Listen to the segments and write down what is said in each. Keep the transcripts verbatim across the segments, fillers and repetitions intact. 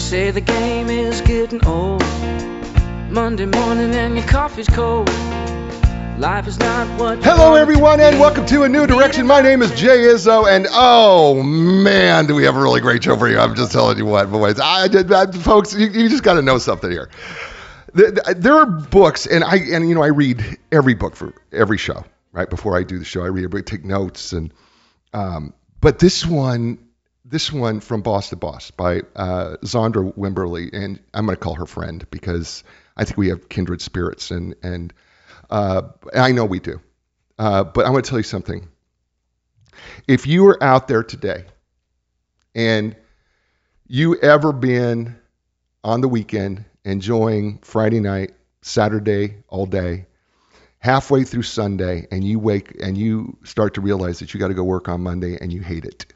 You say the game is getting old, Monday morning and your coffee's cold. Life is not what you Hello everyone and welcome to A New Direction. My name is Jay Izzo and oh man, do we have a really great show for you. I'm just telling you what, boys. I did I, folks, you, you just got to know something here. There are books, and I and you know I read every book for every show, right? Before I do the show, I read a book, take notes, and um, but this one, this one from Boss to Boss by uh, Zaundra Wimberley, and I'm going to call her friend because I think we have kindred spirits, and and uh, I know we do. Uh, but I'm going to tell you something. If you are out there today, and you ever been on the weekend, enjoying Friday night, Saturday all day, halfway through Sunday, and you wake and you start to realize that you got to go work on Monday and you hate it.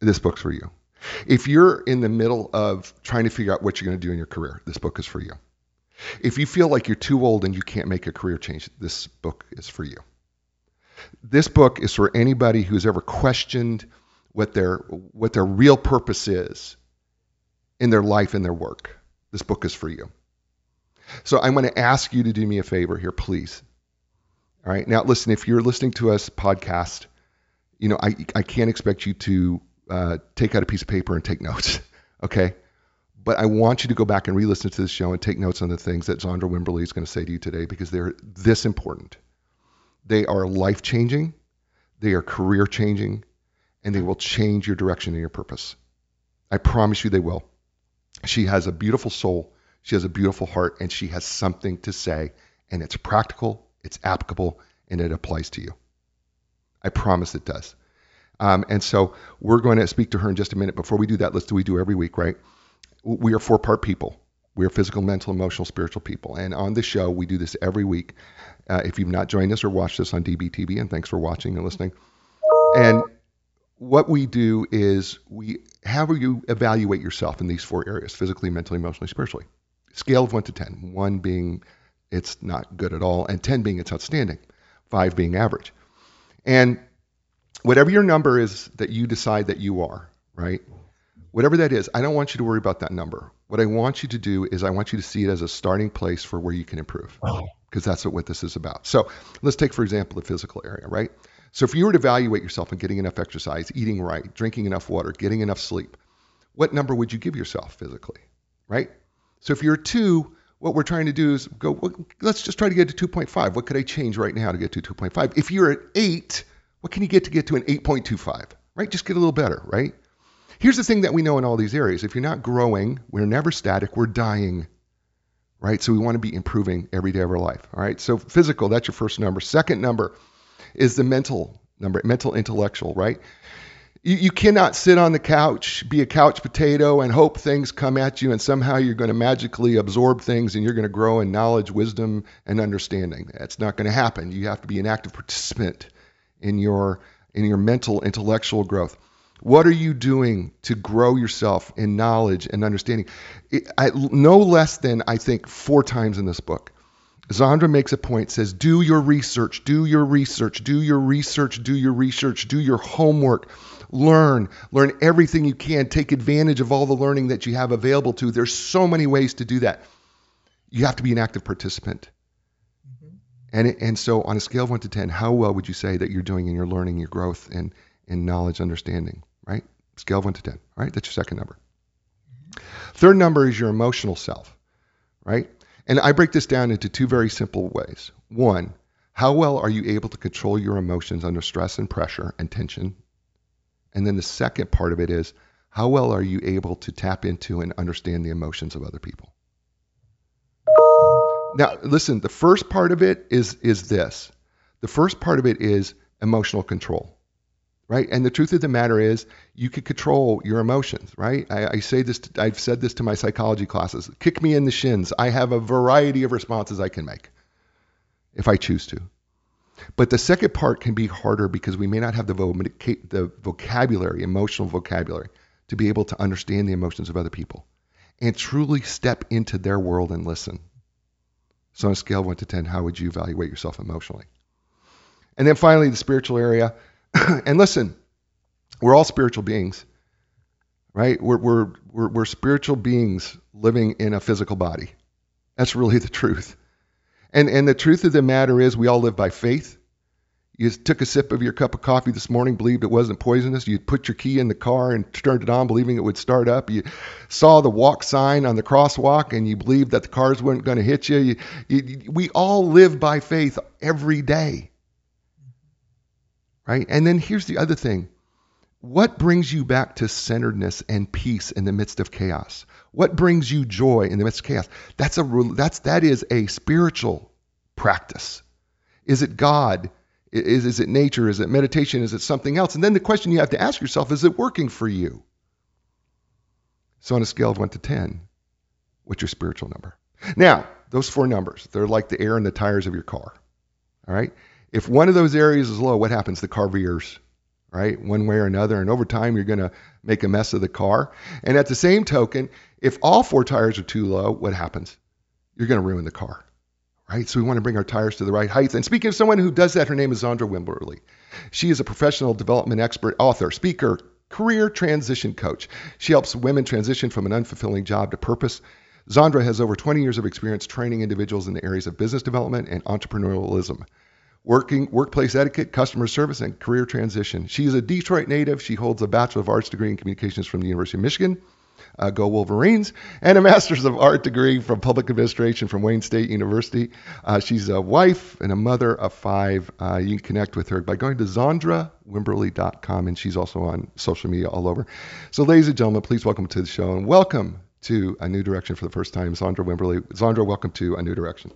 This book's for you. If you're in the middle of trying to figure out what you're going to do in your career, this book is for you. If you feel like you're too old and you can't make a career change, this book is for you. This book is for anybody who's ever questioned what their what their real purpose is in their life, in their work. This book is for you. So I'm going to ask you to do me a favor here, please. All right. Now, listen, if you're listening to us podcast, you know, I, I can't expect you to uh, take out a piece of paper and take notes. Okay. But I want you to go back and re-listen to this show and take notes on the things that Zaundra Wimberley is going to say to you today, because they're this important. They are life-changing. They are career-changing, and they will change your direction and your purpose. I promise you they will. She has a beautiful soul, she has a beautiful heart, and she has something to say, and it's practical, it's applicable, and it applies to you. I promise it does. Um, and so we're going to speak to her in just a minute. Before we do that, let's do what we do every week, right? We are four-part people. We are physical, mental, emotional, spiritual people. And on the show, we do this every week. Uh, if you've not joined us or watched us on D B T V, and thanks for watching and listening. And what we do is we have you evaluate yourself in these four areas: physically, mentally, emotionally, spiritually. Scale of one to ten. One being it's not good at all, and ten being it's outstanding, five being average. And whatever your number is that you decide that you are, right? Whatever that is, I don't want you to worry about that number. What I want you to do is I want you to see it as a starting place for where you can improve, because that's what this is about. So let's take, for example, the physical area, right? So if you were to evaluate yourself on getting enough exercise, eating right, drinking enough water, getting enough sleep, what number would you give yourself physically, right? So if you're a two, what we're trying to do is go, well, let's just try to get to two point five. What could I change right now to get to two point five? If you're at eight, what can you get to get to an eight point two five, right? Just get a little better, right? Here's the thing that we know in all these areas. If you're not growing, we're never static, we're dying, right? So we want to be improving every day of our life, all right? So physical, that's your first number. Second number is the mental number, mental intellectual, right? You, you cannot sit on the couch, be a couch potato, and hope things come at you, and somehow you're going to magically absorb things, and you're going to grow in knowledge, wisdom, and understanding. That's not going to happen. You have to be an active participant in your in your mental, intellectual growth. What are you doing to grow yourself in knowledge and understanding? It, I, no less than, I think, four times in this book, Zaundra makes a point, says, do your research, do your research, do your research, do your research, do your homework, learn, learn everything you can, take advantage of all the learning that you have available to. There's so many ways to do that. You have to be an active participant. Mm-hmm. And and so on a scale of one to ten, how well would you say that you're doing in your learning, your growth, and, and knowledge, understanding, right? Scale of one to ten, all right? That's your second number. Mm-hmm. Third number is your emotional self, right? And I break this down into two very simple ways. One, how well are you able to control your emotions under stress and pressure and tension? And then the second part of it is, how well are you able to tap into and understand the emotions of other people? Now, listen, the first part of it is is this. The first part of it is emotional control, right? And the truth of the matter is, you can control your emotions, right? I, I say this, to, I've said this to my psychology classes, kick me in the shins. I have a variety of responses I can make if I choose to. But the second part can be harder because we may not have the, vo- the vocabulary, emotional vocabulary, to be able to understand the emotions of other people and truly step into their world and listen. So on a scale of one to ten, how would you evaluate yourself emotionally? And then finally, the spiritual area. And listen, we're all spiritual beings, right? We're, we're, we're, we're spiritual beings living in a physical body. That's really the truth. And, and the truth of the matter is we all live by faith. You took a sip of your cup of coffee this morning, believed it wasn't poisonous. You put your key in the car and turned it on, believing it would start up. You saw the walk sign on the crosswalk, and you believed that the cars weren't going to hit you. You, you. We all live by faith every day, right? And then here's the other thing. What brings you back to centeredness and peace in the midst of chaos? What brings you joy in the midst of chaos? That's a, that's, that is a spiritual practice. Is it God? Is, is it nature? Is it meditation? Is it something else? And then the question you have to ask yourself, is it working for you? So on a scale of one to ten, what's your spiritual number? Now, those four numbers, they're like the air in the tires of your car, all right? If one of those areas is low, what happens? The car veers, right? One way or another. And over time, you're going to make a mess of the car. And at the same token, if all four tires are too low, what happens? You're going to ruin the car. Right? So we want to bring our tires to the right heights. And speaking of someone who does that, her name is Zaundra Wimberley. She is a professional development expert, author, speaker, career transition coach. She helps women transition from an unfulfilling job to purpose. Zaundra has over twenty years of experience training individuals in the areas of business development and entrepreneurialism, working, workplace etiquette, customer service, and career transition. She is a Detroit native. She holds a Bachelor of Arts degree in communications from the University of Michigan. Uh, go Wolverines, and a Master's of Art degree from Public Administration from Wayne State University. Uh, she's a wife and a mother of five. Uh, you can connect with her by going to Zaundra Wimberley dot com, and she's also on social media all over. So, ladies and gentlemen, please welcome to the show, and welcome to A New Direction for the first time, Zaundra Wimberley. Zaundra, welcome to A New Direction.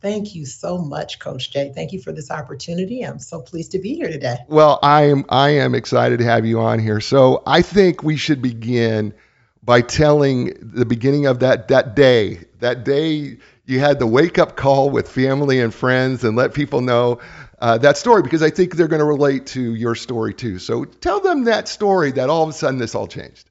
Thank you so much, Coach Jay. Thank you for this opportunity. I'm so pleased to be here today. Well, I am I am excited to have you on here. So I think we should begin by telling the beginning of that that day. That day you had the wake-up call with family and friends, and let people know uh, that story, because I think they're going to relate to your story too. So tell them that story that all of a sudden this all changed.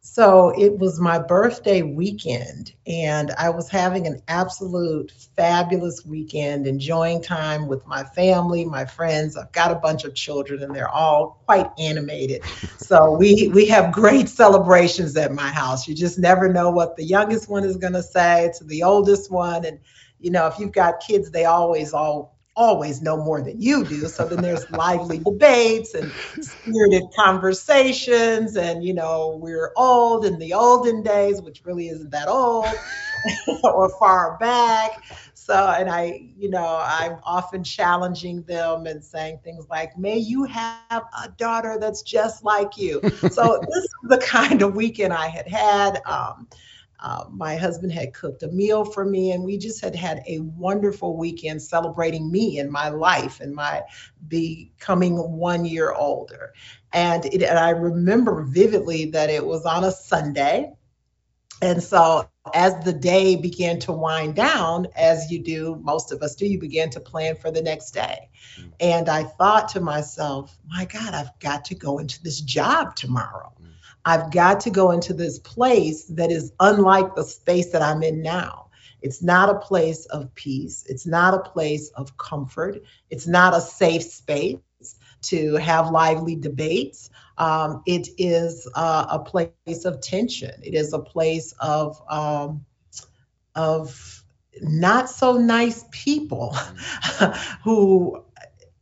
So it was my birthday weekend, and I was having an absolute fabulous weekend, enjoying time with my family, my friends. I've got a bunch of children, and they're all quite animated. So we we have great celebrations at my house. You just never know what the youngest one is going to say to the oldest one. And, you know, if you've got kids, they always all always know more than you do. So then there's lively debates and spirited conversations. And, you know, we're old in the olden days, which really isn't that old or far back. So, and I, you know, I'm often challenging them and saying things like, may you have a daughter that's just like you. So this is the kind of weekend I had had. Um, Uh, my husband had cooked a meal for me, and we just had had a wonderful weekend celebrating me and my life and my becoming one year older. And, it, and I remember vividly that it was on a Sunday. And so as the day began to wind down, as you do, most of us do, you begin to plan for the next day. Mm-hmm. And I thought to myself, my God, I've got to go into this job tomorrow. I've got to go into this place that is unlike the space that I'm in now. It's not a place of peace. It's not a place of comfort. It's not a safe space to have lively debates. Um, it is uh, a place of tension. It is a place of um, of not so nice people who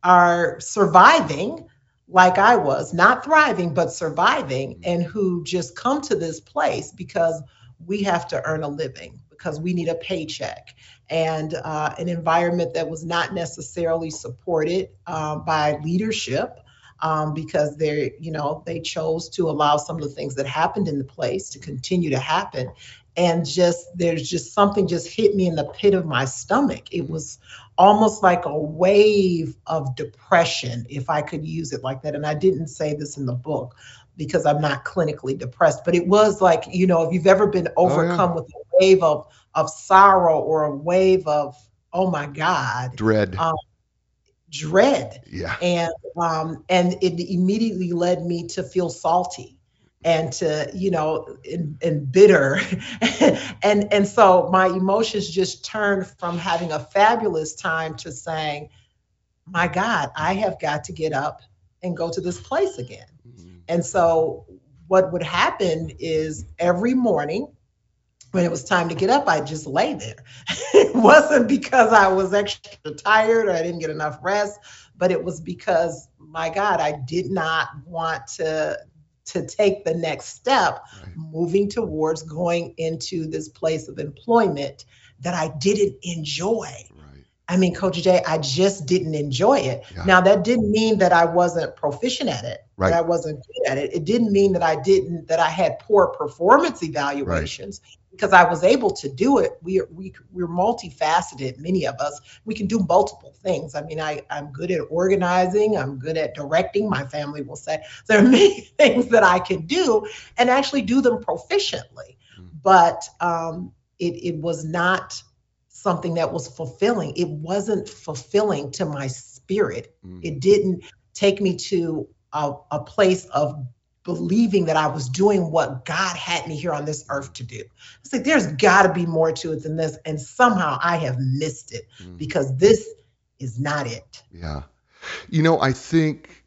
are surviving, like I was, not thriving, but surviving, and who just come to this place because we have to earn a living, because we need a paycheck, and uh, an environment that was not necessarily supported uh, by leadership, um, because they're, you know, they chose to allow some of the things that happened in the place to continue to happen. And just, there's just something just hit me in the pit of my stomach. It was almost like a wave of depression, if I could use it like that. And I didn't say this in the book because I'm not clinically depressed, but it was like, you know, if you've ever been overcome oh, yeah. with a wave of, of sorrow or a wave of, oh my God. Dread. Um, dread. Yeah. And, um, and it immediately led me to feel salty. And to, you know, and, and bitter. and and so my emotions just turned from having a fabulous time to saying, my God, I have got to get up and go to this place again. Mm-hmm. And so what would happen is every morning when it was time to get up, I just lay there. It wasn't because I was extra tired or I didn't get enough rest, but it was because, my God, I did not want to to take the next step, right, moving towards going into this place of employment that I didn't enjoy. Right. I mean, Coach Jay, I just didn't enjoy it. Yeah. Now, that didn't mean that I wasn't proficient at it, right, that I wasn't good at it. It didn't mean that I didn't, that I had poor performance evaluations, right, because I was able to do it. We are, we, we're multifaceted, many of us. We can do multiple things. I mean, I, I'm good at organizing. I'm good at directing, my family will say. There are many things that I can do and actually do them proficiently. Mm-hmm. But um, it, it was not something that was fulfilling. It wasn't fulfilling to my spirit. Mm-hmm. It didn't take me to a, a place of believing that I was doing what God had me here on this earth to do. It's like, there's got to be more to it than this. And somehow I have missed it, mm, because this is not it. Yeah. You know, I think,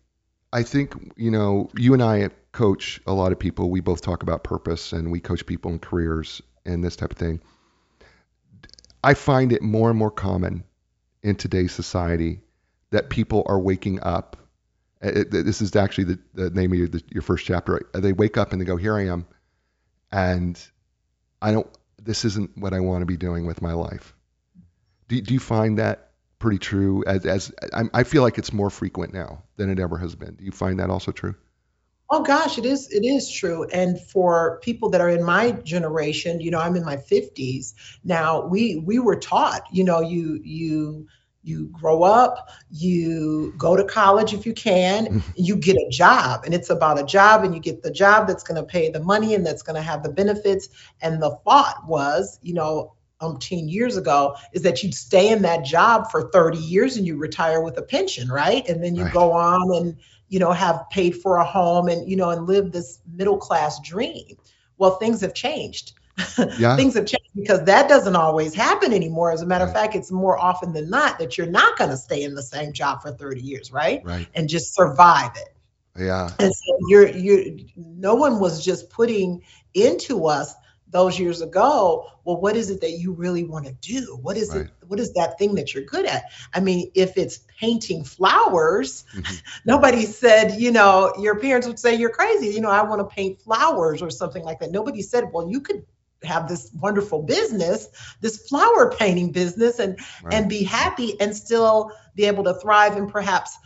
I think, you know, you and I coach a lot of people. We both talk about purpose and we coach people in careers and this type of thing. I find it more and more common in today's society that people are waking up. It, this is actually the, the name of the, your first chapter. They wake up and they go, here I am. And I don't, this isn't what I want to be doing with my life. Do, do you find that pretty true? As, as I'm, I feel like it's more frequent now than it ever has been. Do you find that also true? Oh gosh, it is, it is true. And for people that are in my generation, you know, I'm in my fifties now. We, we were taught, you know, you, you, You grow up, you go to college if you can, you get a job, and it's about a job, and you get the job that's going to pay the money and that's going to have the benefits. And the thought was, you know, umpteen years ago, is that you'd stay in that job for thirty years and you retire with a pension, right? And then you right. go on and, you know, have paid for a home and, you know, and live this middle class dream. Well, things have changed. Yeah. Things have changed, because that doesn't always happen anymore. As a matter right. of fact, it's more often than not that you're not going to stay in the same job for thirty years, right? Right. And just survive it. Yeah. And so you're, you're, no one was just putting into us those years ago, well, what is it that you really want to do? What is right. it? What is that thing that you're good at? I mean, if it's painting flowers, mm-hmm. nobody said, you know, your parents would say you're crazy. You know, I want to paint flowers or something like that. Nobody said, well, you could have this wonderful business, this flower painting business, and right. and be happy and still be able to thrive and perhaps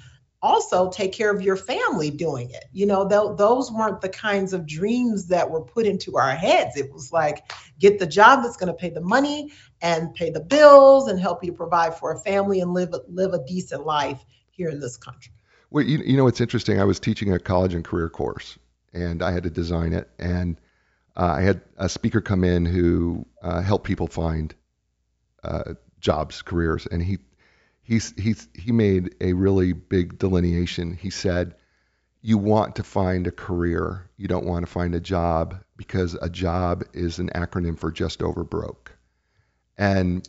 also take care of your family doing it. You know, th- those weren't the kinds of dreams that were put into our heads. It was like, get the job that's going to pay the money and pay the bills and help you provide for a family and live, live a decent life here in this country. Well, you, you know, it's interesting. I was teaching a college and career course and I had to design it, and Uh, I had a speaker come in who uh, helped people find uh, jobs, careers, and he he's, he's, he made a really big delineation. He said, you want to find a career. You don't want to find a job, because a job is an acronym for just over broke. And,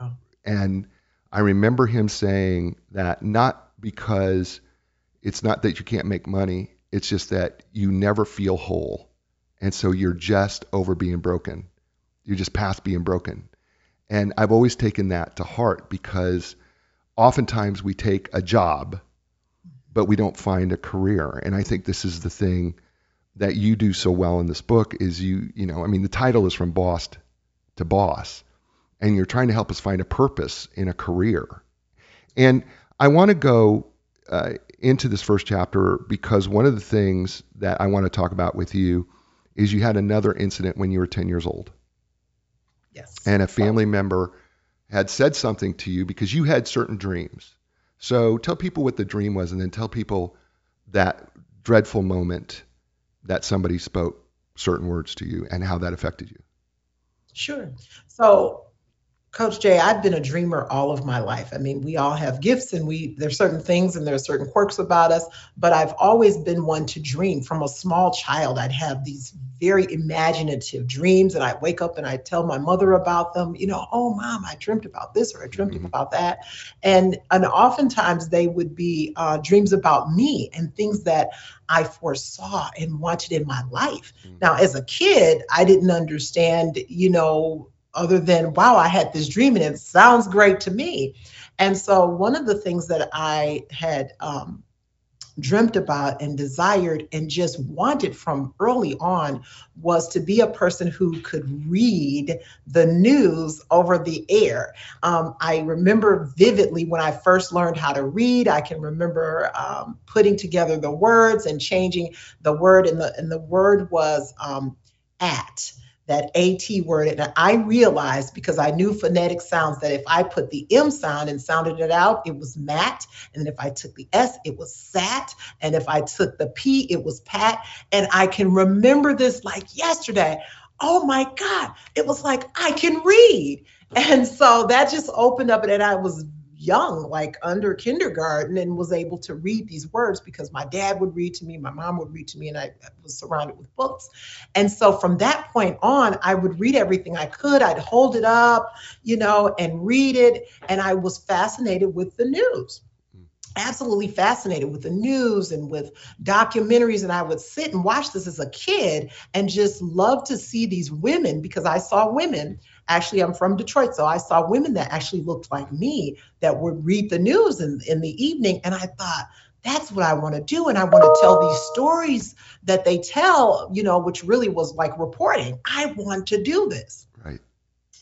oh. and I remember him saying that, not because it's not that you can't make money, it's just that you never feel whole. And so you're just over being broken. You're just past being broken. And I've always taken that to heart, because oftentimes we take a job, but we don't find a career. And I think this is the thing that you do so well in this book is you, you know, I mean, the title is From Bossed to Boss, and you're trying to help us find a purpose in a career. And I want to go uh, into this first chapter, because one of the things that I want to talk about with you is you had another incident when you were ten years old. Yes. And a family member had said something to you because you had certain dreams. So tell people what the dream was, and then tell people that dreadful moment that somebody spoke certain words to you and how that affected you. Sure. So Coach Jay, I've been a dreamer all of my life. I mean, we all have gifts and we there's certain things and there are certain quirks about us, but I've always been one to dream. From a small child, I'd have these very imaginative dreams and I'd wake up and I'd tell my mother about them. You know, oh, mom, I dreamt about this or I dreamt mm-hmm. about that. And, and oftentimes they would be uh, dreams about me and things that I foresaw and wanted in my life. Mm-hmm. Now, as a kid, I didn't understand, you know, other than, wow, I had this dream and it sounds great to me. And so one of the things that I had um, dreamt about and desired and just wanted from early on was to be a person who could read the news over the air. Um, I remember vividly when I first learned how to read. I can remember um, putting together the words and changing the word, and the, and the word was um, at. That A T word. And I realized, because I knew phonetic sounds, that if I put the M sound and sounded it out, it was mat. And then if I took the S, it was sat. And if I took the P, it was pat. And I can remember this like yesterday. Oh my God. It was like, I can read. And so that just opened up, and I was young, like under kindergarten, and was able to read these words because my dad would read to me, my mom would read to me, and I was surrounded with books. And so from that point on, I would read everything I could. I'd hold it up, you know, and read it. And I was fascinated with the news. Absolutely fascinated with the news and with documentaries. And I would sit and watch this as a kid and just love to see these women, because I saw women. Actually, I'm from Detroit, so I saw women that actually looked like me that would read the news in, in the evening. And I thought, that's what I want to do. And I want to tell these stories that they tell, you know, which really was like reporting. I want to do this. Right.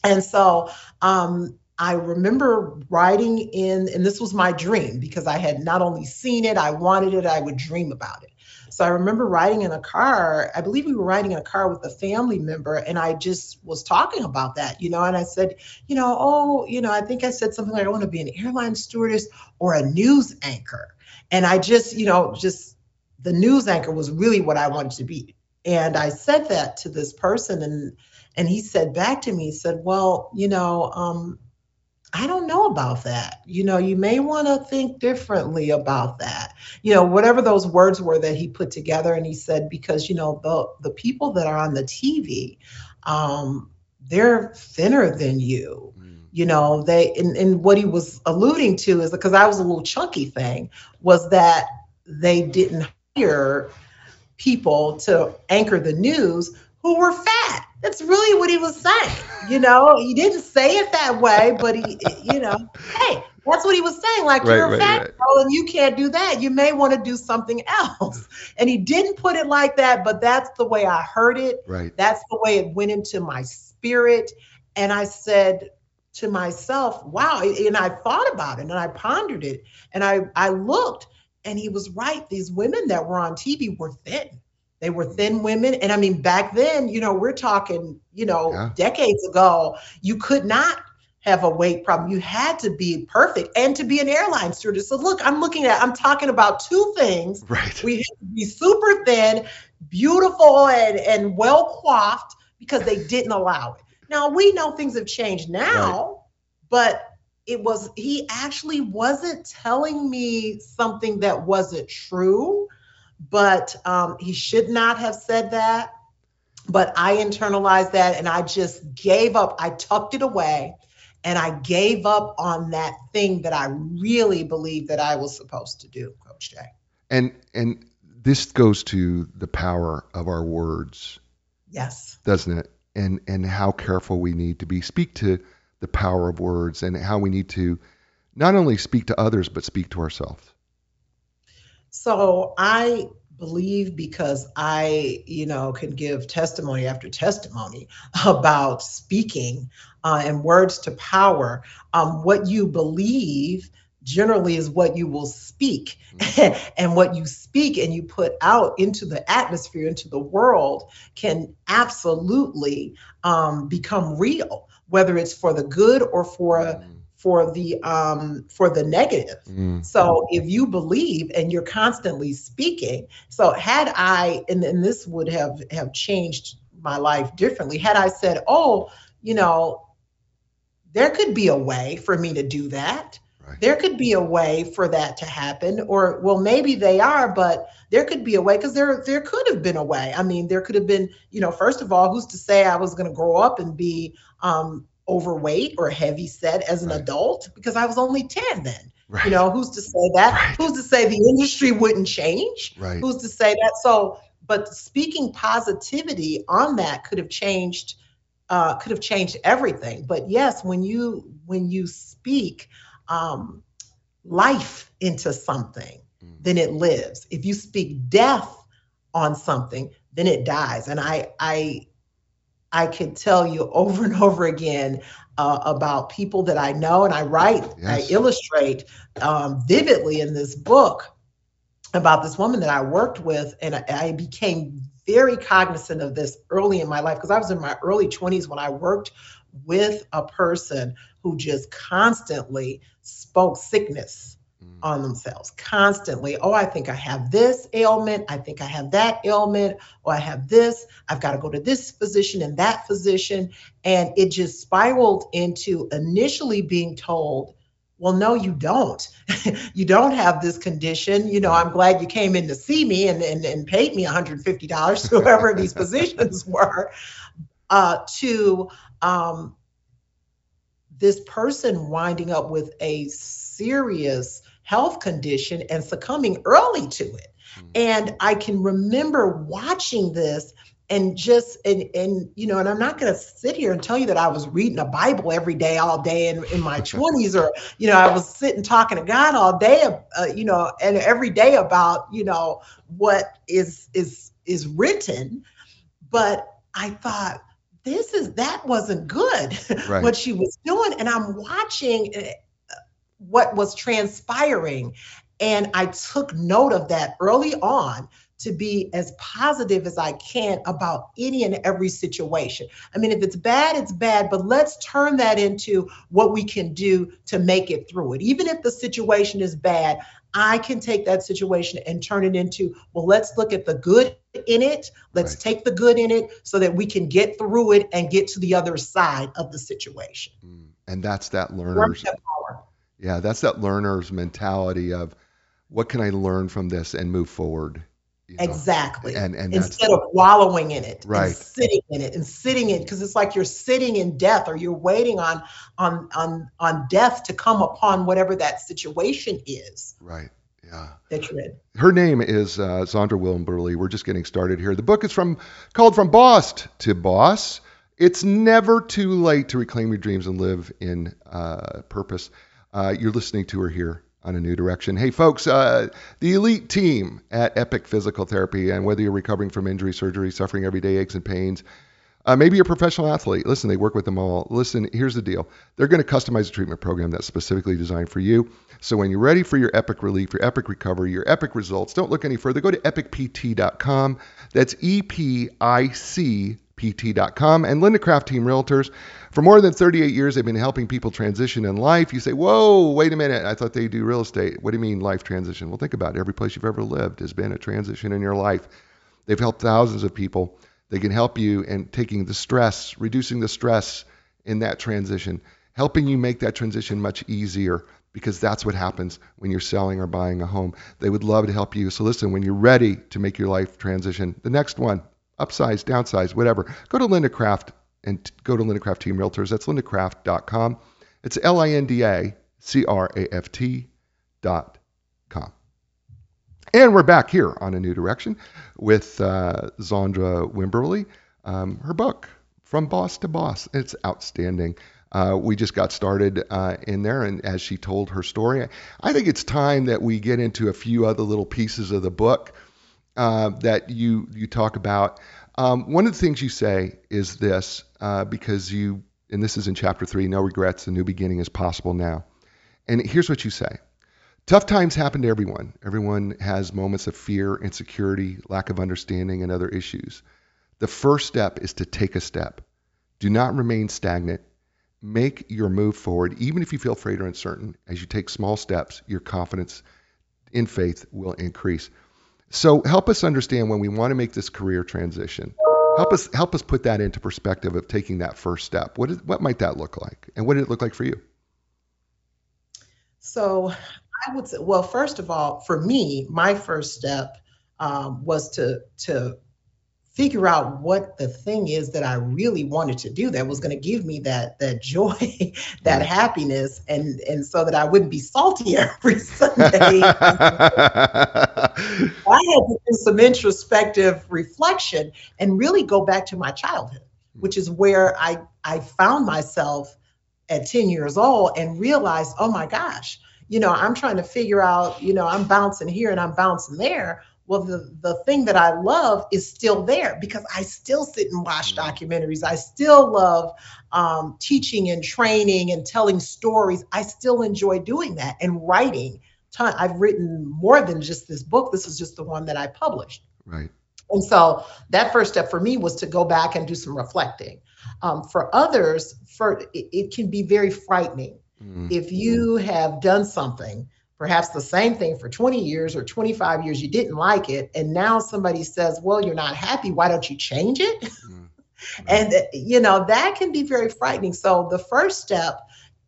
And so, um, I remember writing in, and this was my dream because I had not only seen it, I wanted it, I would dream about it. So I remember riding in a car, I believe we were riding in a car with a family member, and I just was talking about that, you know, and I said, you know, oh, you know, I think I said something like, I want to be an airline stewardess or a news anchor. And I just, you know, just the news anchor was really what I wanted to be. And I said that to this person, and and he said back to me, he said, well, you know, um, I don't know about that. You know, you may want to think differently about that. You know, whatever those words were that he put together. And he said, because, you know, the, the people that are on the T V, um, they're thinner than you. You know, they, and, and what he was alluding to is, because I was a little chunky thing, was that they didn't hire people to anchor the news who were fat. That's really what he was saying. You know, he didn't say it that way, but he, you know, hey, that's what he was saying. Like, right, you're a right, fat right. girl and you can't do that. You may want to do something else. And he didn't put it like that, but that's the way I heard it. Right. That's the way it went into my spirit. And I said to myself, wow. And I thought about it and I pondered it. And I, I looked, and he was right. These women that were on T V were thin. They were thin women. And I mean, back then, you know, we're talking, you know, yeah. decades ago, you could not have a weight problem. You had to be perfect and to be an airline stewardess. So look, I'm looking at, I'm talking about two things. Right. We had to be super thin, beautiful, and, and well coiffed, because they didn't allow it. Now, we know things have changed now, right. but it was, he actually wasn't telling me something that wasn't true. But um, he should not have said that. But I internalized that, and I just gave up. I tucked it away, and I gave up on that thing that I really believed that I was supposed to do, Coach Jay. And and this goes to the power of our words. Yes. Doesn't it? And and how careful we need to be. Speak to the power of words, and how we need to not only speak to others, but speak to ourselves. So I believe, because I, you know, can give testimony after testimony about speaking uh, and words to power. Um, what you believe generally is what you will speak, mm-hmm. and what you speak and you put out into the atmosphere, into the world, can absolutely um, become real, whether it's for the good or for a mm-hmm. for the um, for the negative. Mm. So if you believe and you're constantly speaking, so had I, and, and this would have, have changed my life differently, had I said, oh, you know, there could be a way for me to do that. Right. There could be a way for that to happen. Or, well, maybe they are, but there could be a way, because there there could have been a way. I mean, there could have been, you know, first of all, who's to say I was going to grow up and be um, overweight or heavy set as an right. adult, because I was only ten then. Right. You know, who's to say that? Right. Who's to say the industry wouldn't change? Right. Who's to say that? So, but speaking positivity on that could have changed, uh, could have changed everything. But yes, when you when you speak um, life into something, mm. then it lives. If you speak death on something, then it dies. And I I I could tell you over and over again. Uh, about people that I know, and I write, yes. I illustrate um, vividly in this book about this woman that I worked with, and I, I became very cognizant of this early in my life, because I was in my early twenties when I worked with a person who just constantly spoke sickness mm. on themselves, constantly. Oh, I think I have this ailment. I think I have that ailment. Or I have this. I've got to go to this physician and that physician. And it just spiraled into initially being told, well, no, you don't. You don't have this condition. You know, I'm glad you came in to see me and, and, and paid me one hundred fifty dollars to whoever these physicians were, uh, to um, this person winding up with a serious health condition and succumbing early to it. Mm-hmm. And I can remember watching this and just, and, and, you know, and I'm not going to sit here and tell you that I was reading a Bible every day, all day in, in my twenties, or, you know, I was sitting talking to God all day, uh, you know, and every day about, you know, what is, is, is written. But I thought, this is, that wasn't good, right. what she was doing. And I'm watching what was transpiring. And I took note of that early on to be as positive as I can about any and every situation. I mean, if it's bad, it's bad, but let's turn that into what we can do to make it through it. Even if the situation is bad, I can take that situation and turn it into, well, let's look at the good in it. Let's right. take the good in it so that we can get through it and get to the other side of the situation. And that's that learner's power. Yeah, that's that learner's mentality of what can I learn from this and move forward? You know? Exactly. And, and instead of wallowing in it, right. and sitting in it and sitting in, because it's like you're sitting in death, or you're waiting on on on on death to come upon whatever that situation is. Right. Yeah. That you're in. Her name is uh, Zaundra Wimberley. We're just getting started here. The book is from called From Bossed to Boss. It's never too late to reclaim your dreams and live in uh, purpose. Uh, you're listening to her here on A New Direction. Hey, folks, uh, the elite team at Epic Physical Therapy, and whether you're recovering from injury, surgery, suffering everyday aches and pains, uh, maybe you're a professional athlete. Listen, they work with them all. Listen, here's the deal. They're going to customize a treatment program that's specifically designed for you. So when you're ready for your epic relief, your epic recovery, your epic results, don't look any further. Go to epic p t dot com. That's E P I C P T dot com, and Linda Craft Team Realtors. For more than thirty-eight years, they've been helping people transition in life. You say, whoa, wait a minute. I thought they do real estate. What do you mean life transition? Well, think about it. Every place you've ever lived has been a transition in your life. They've helped thousands of people. They can help you in taking the stress, reducing the stress in that transition, helping you make that transition much easier, because that's what happens when you're selling or buying a home. They would love to help you. So listen, when you're ready to make your life transition, the next one, upsize, downsize, whatever, go to Linda Craft and t- go to Linda Craft Team Realtors. That's linda craft dot com. It's L I N D A C R A F T dot com. And we're back here on A New Direction with uh, Zaundra Wimberley. Um, her book, From Boss to Boss, it's outstanding. Uh, we just got started uh, in there, and as she told her story, I, I think it's time that we get into a few other little pieces of the book Uh, that you you talk about. Um, one of the things you say is this, uh, because you, and this is in chapter three, no regrets, the new beginning is possible now. And here's what you say. Tough times happen to everyone. Everyone has moments of fear, insecurity, lack of understanding, and other issues. The first step is to take a step. Do not remain stagnant. Make your move forward, even if you feel afraid or uncertain. As you take small steps, your confidence in faith will increase. So help us understand, when we want to make this career transition, help us help us put that into perspective of taking that first step. What is, what might that look like, and what did it look like for you? So I would say, well, first of all, for me, my first step um, was to to figure out what the thing is that I really wanted to do that was going to give me that that joy, that happiness, and and so that I wouldn't be salty every Sunday. I had to do some introspective reflection and really go back to my childhood, which is where I, I found myself at ten years old and realized, oh my gosh, you know, I'm trying to figure out, you know, I'm bouncing here and I'm bouncing there. Well, the, the thing that I love is still there because I still sit and watch documentaries. I still love um, teaching and training and telling stories. I still enjoy doing that and writing. Ton- I've written more than just this book. This is just the one that I published. Right. And so that first step for me was to go back and do some reflecting. Um, for others, for it, it can be very frightening. Mm-hmm. If you have done something, perhaps the same thing for twenty years or twenty-five years, you didn't like it. And now somebody says, well, you're not happy. Why don't you change it? Mm-hmm. And, you know, that can be very frightening. So the first step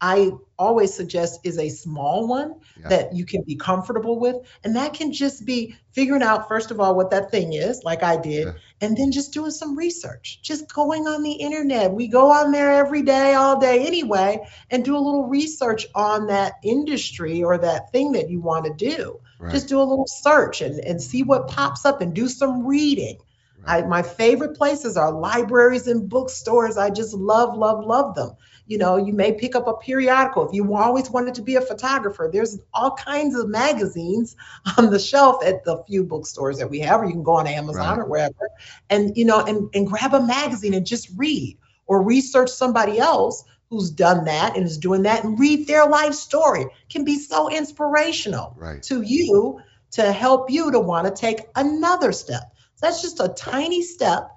I always suggest is a small one yeah. that you can be comfortable with. And that can just be figuring out, first of all, what that thing is, like I did, yeah. and then just doing some research, just going on the internet. We go on there every day, all day anyway, and do a little research on that industry or that thing that you want to do. Right. Just do a little search and, and see what pops up and do some reading. I, my favorite places are libraries and bookstores. I just love, love, love them. You know, you may pick up a periodical. If you always wanted to be a photographer, there's all kinds of magazines on the shelf at the few bookstores that we have, or you can go on Amazon right. or wherever and, you know, and, and grab a magazine and just read or research somebody else who's done that and is doing that and read their life story. It can be so inspirational right. to you to help you to want to take another step. That's just a tiny step,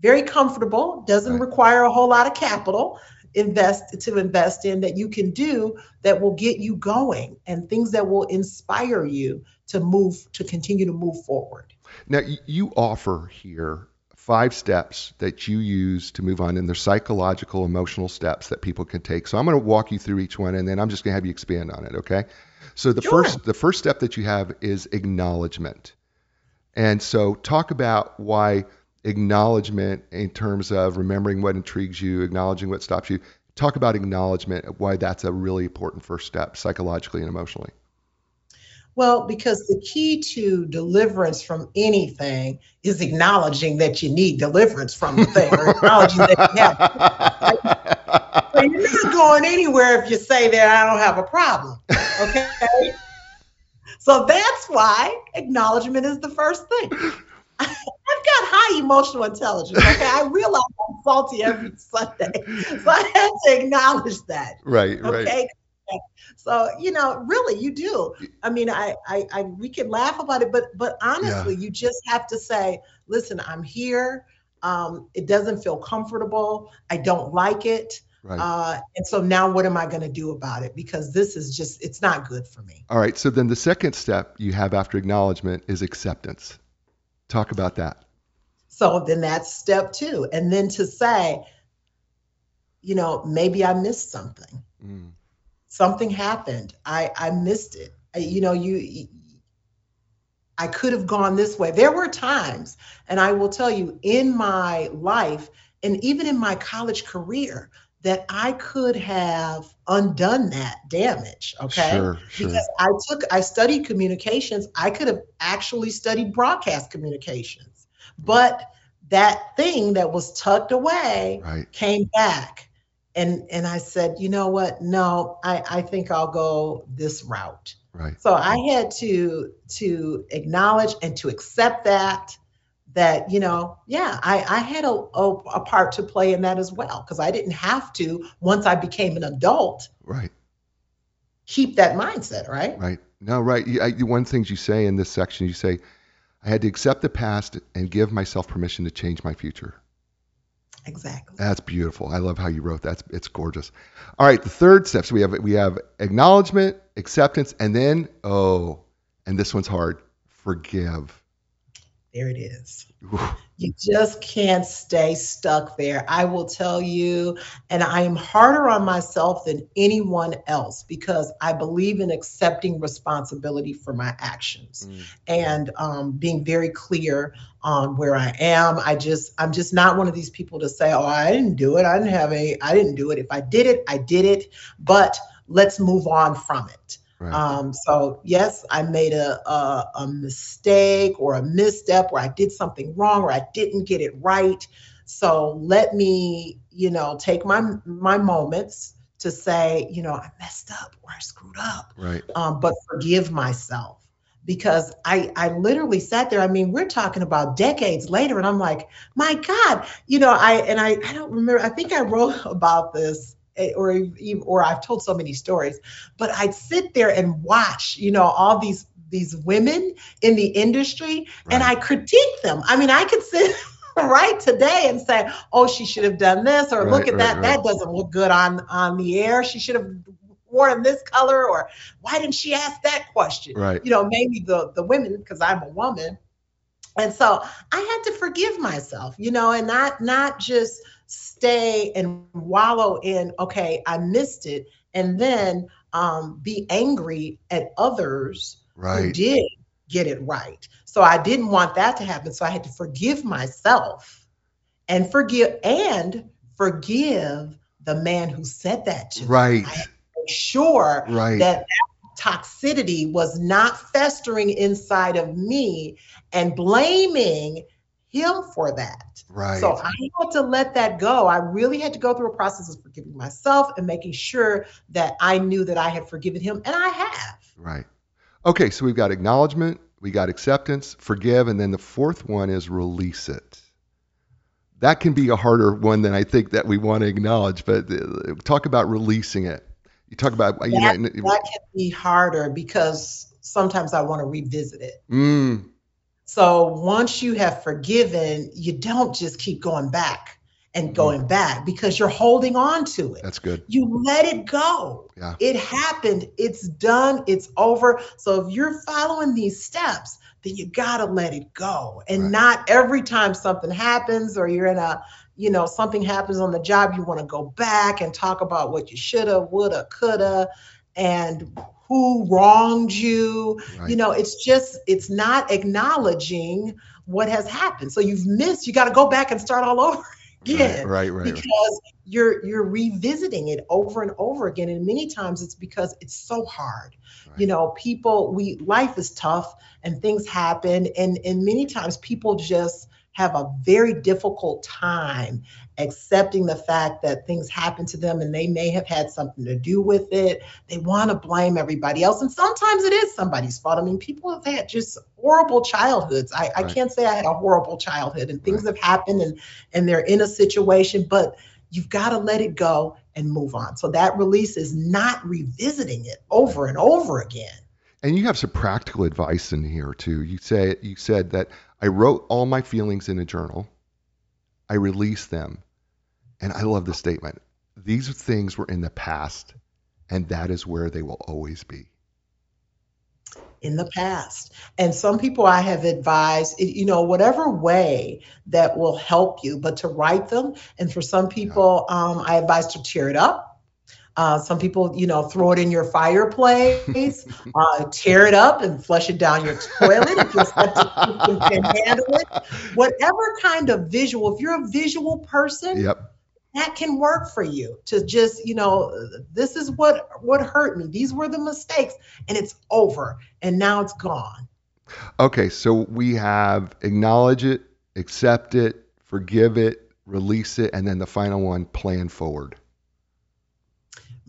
very comfortable, doesn't right. require a whole lot of capital invest to invest in that you can do that will get you going and things that will inspire you to move, to continue to move forward. Now, you offer here five steps that you use to move on, and they're psychological, emotional steps that people can take. So I'm going to walk you through each one, and then I'm just going to have you expand on it, okay? So the sure. first, the first step that you have is acknowledgement. And so talk about why acknowledgement in terms of remembering what intrigues you, acknowledging what stops you. Talk about acknowledgement, why that's a really important first step psychologically and emotionally. Well, because the key to deliverance from anything is acknowledging that you need deliverance from the thing or acknowledging that you have it. So you're not going anywhere if you say that I don't have a problem, okay? So that's why acknowledgement is the first thing. I've got high emotional intelligence. Okay, I realize I'm salty every Sunday, so I have to acknowledge that. Right, okay? right. So, you know, really, you do. I mean, I, I, I we can laugh about it, but, but honestly, yeah. you just have to say, listen, I'm here. Um, it doesn't feel comfortable. I don't like it. Right. Uh, and so now what am I going to do about it? Because this is just, it's not good for me. All right. So then the second step you have after acknowledgement is acceptance. Talk about that. So then that's step two. And then to say, you know, maybe I missed something. Mm. Something happened. I, I missed it. I, you know, you, you I could have gone this way. There were times, and I will tell you in my life and even in my college career, that I could have undone that damage, okay? Sure, sure. Because I took, I studied communications. I could have actually studied broadcast communications, but that thing that was tucked away right. came back, and and I said, you know what? No, I, I think I'll go this route. Right. So I had to to acknowledge and to accept that. That, you know, yeah, I, I had a, a, a part to play in that as well, because I didn't have to, once I became an adult, right. keep that mindset, right? Right. No, right. You, I, one of the things you say in this section, you say, I had to accept the past and give myself permission to change my future. Exactly. That's beautiful. I love how you wrote that. It's, it's gorgeous. All right. The third step, so we have, we have acknowledgement, acceptance, and then, oh, and this one's hard, forgive. There it is. You just can't stay stuck there. I will tell you, and I am harder on myself than anyone else because I believe in accepting responsibility for my actions mm. and um, being very clear on where I am. I just, I'm just not one of these people to say, oh, I didn't do it. I didn't have a, I didn't do it. If I did it, I did it, but let's move on from it. Right. Um, so yes, I made a, a a mistake or a misstep or I did something wrong or I didn't get it right. So let me, you know, take my my moments to say, you know, I messed up or I screwed up. Right. Um, but forgive myself. Because I, I literally sat there. I mean, we're talking about decades later, and I'm like, my God, you know, I and I, I don't remember, I think I wrote about this. Or, or I've told so many stories, but I'd sit there and watch, you know, all these these women in the industry, right. and I critique them. I mean, I could sit right today and say, "Oh, she should have done this," or right, "Look at right, that; right. that doesn't look good on on the air. She should have worn this color," or "Why didn't she ask that question?" Right. You know, maybe the the women, because I'm a woman, and so I had to forgive myself, you know, and not not just. Stay and wallow in, okay, I missed it, and then um, be angry at others right. who did get it right. So I didn't want that to happen. So I had to forgive myself and forgive and forgive the man who said that to right. me. I had to make sure right. that that toxicity was not festering inside of me and blaming him for that. Right. So I had to let that go. I really had to go through a process of forgiving myself and making sure that I knew that I had forgiven him, and I have. Right. Okay, so we've got acknowledgement, we got acceptance, forgive, and then the fourth one is release it. That can be a harder one than I think that we want to acknowledge, but talk about releasing it. You talk about... That, you know, that can be harder because sometimes I want to revisit it. Mm. So once you have forgiven, you don't just keep going back and going mm. back because you're holding on to it. That's good. You let it go. Yeah. It happened. It's done. It's over. So if you're following these steps, then you got to let it go. And right. not every time something happens or you're in a, you know, something happens on the job, you want to go back and talk about what you should have, would have, could have, and who wronged you, right. you know, it's just, it's not acknowledging what has happened. So you've missed, you got to go back and start all over again. Right, right, right. Because right. you're you're revisiting it over and over again. And many times it's because it's so hard. Right. You know, people, we, life is tough and things happen. And, and many times people just have a very difficult time accepting the fact that things happen to them and they may have had something to do with it. They want to blame everybody else. And sometimes it is somebody's fault. I mean, people have had just horrible childhoods. I, right. I can't say I had a horrible childhood and things right. have happened and, and they're in a situation, but you've got to let it go and move on. So that release is not revisiting it over and over again. And you have some practical advice in here too. You say you said that I wrote all my feelings in a journal. I released them. And I love this statement. These things were in the past, and that is where they will always be. In the past. And some people I have advised, you know, whatever way that will help you, but to write them. And for some people, yeah. um, I advise to tear it up. Uh, some people, you know, throw it in your fireplace, uh, tear it up and flush it down your toilet if your septic system can handle it. Whatever kind of visual, if you're a visual person, yep. that can work for you to just, you know, this is what, what hurt me. These were the mistakes and it's over and now it's gone. Okay, so we have acknowledge it, accept it, forgive it, release it, and then the final one, plan forward.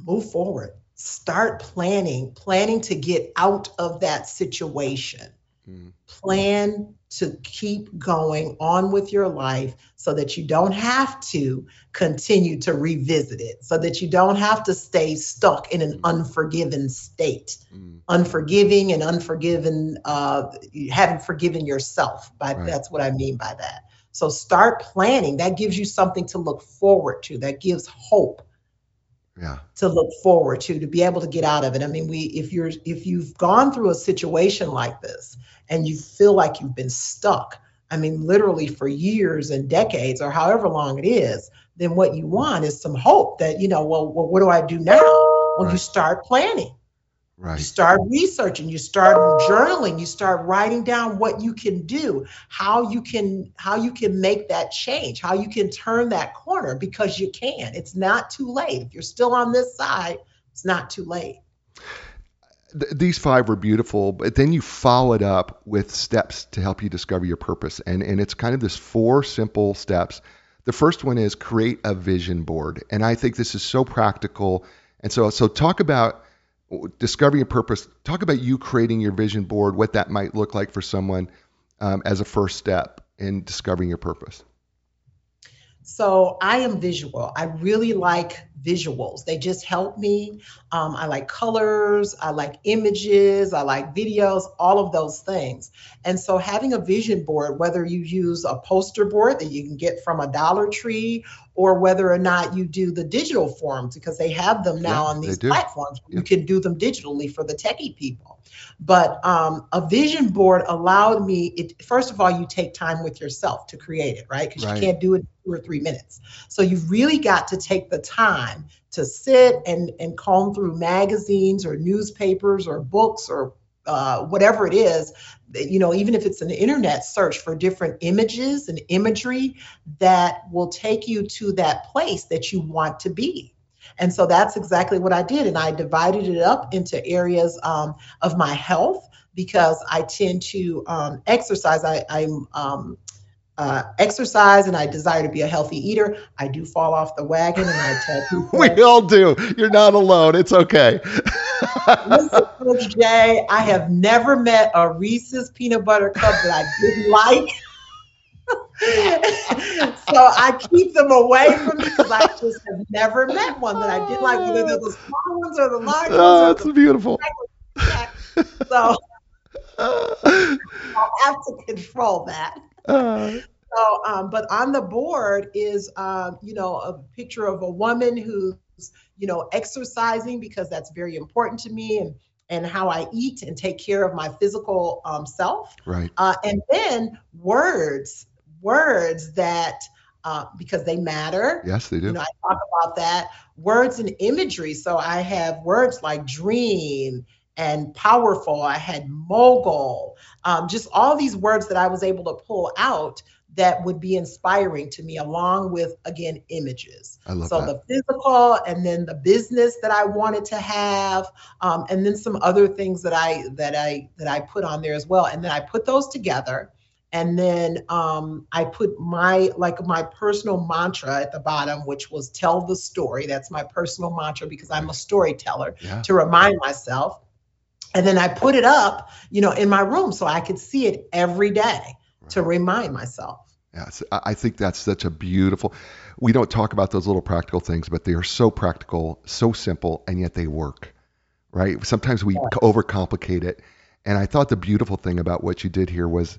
Move forward, start planning, planning to get out of that situation, mm. plan to keep going on with your life so that you don't have to continue to revisit it, so that you don't have to stay stuck in an mm. unforgiven state, mm. unforgiving and unforgiven, uh, you haven't forgiven yourself. By, right. That's what I mean by that. So start planning. That gives you something to look forward to. That gives hope. Yeah. To look forward to, to be able to get out of it. I mean, we, if you're, if you've gone through a situation like this and you feel like you've been stuck, I mean, literally for years and decades or however long it is, then what you want is some hope that, you know, well, well what do I do now? Well, right. You start planning. Right. You start researching, you start journaling, you start writing down what you can do, how you can, how you can make that change, how you can turn that corner, because you can. It's not too late. If you're still on this side, it's not too late. Th- these five were beautiful, but then you followed up with steps to help you discover your purpose. And, and it's kind of this four simple steps. The first one is create a vision board. And I think this is so practical. And so, so talk about discovering your purpose. Talk about you creating your vision board, what that might look like for someone um, as a first step in discovering your purpose. So I am visual. I really like visuals. They just help me. Um, I like colors. I like images. I like videos, all of those things. And so having a vision board, whether you use a poster board that you can get from a Dollar Tree, or whether or not you do the digital forms, because they have them now yeah, on these platforms. Yeah. You can do them digitally for the techie people. But um, a vision board allowed me, it, first of all, you take time with yourself to create it, right? Because right. you can't do it in two or three minutes. So you've really got to take the time to sit and, and comb through magazines or newspapers or books or Uh, whatever it is, you know, even if it's an internet search for different images and imagery that will take you to that place that you want to be. And so that's exactly what I did. And I divided it up into areas um, of my health, because I tend to um, exercise. I, I'm um, uh, exercise and I desire to be a healthy eater. I do fall off the wagon and I tell people. We all do. You're not alone. It's okay. Listen, Coach Jay, I have never met a Reese's peanut butter cup that I didn't like. So I keep them away from me because I just have never met one that I didn't like, whether they're the small ones or the large oh, ones. Oh, that's beautiful. So I'll have to control that. Uh. So, um, but on the board is, um, you know, a picture of a woman who, you know, exercising, because that's very important to me, and and how I eat and take care of my physical um, self. Right. Uh, and then words, words that, uh, because they matter. Yes, they do. You know, I talk about that. Words and imagery. So I have words like dream and powerful. I had mogul, um, just all these words that I was able to pull out that would be inspiring to me, along with, again, images. I love so that. The physical, and then the business that I wanted to have, um, and then some other things that I that I that I put on there as well. And then I put those together, and then um, I put my like my personal mantra at the bottom, which was tell the story. That's my personal mantra, because I'm a storyteller, yeah. to remind myself. And then I put it up, you know, in my room so I could see it every day. To remind myself. Yes, I think that's such a beautiful, we don't talk about those little practical things, but they are so practical, so simple, and yet they work, right? Sometimes we yeah. overcomplicate it. And I thought the beautiful thing about what you did here was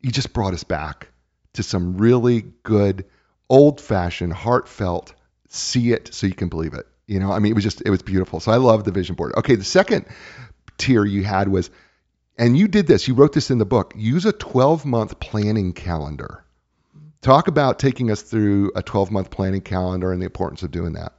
you just brought us back to some really good, old-fashioned, heartfelt, see it so you can believe it. You know, I mean, it was just, it was beautiful. So I love the vision board. Okay, the second tier you had was, and you did this, you wrote this in the book, use a twelve-month planning calendar. Talk about taking us through a twelve-month planning calendar and the importance of doing that.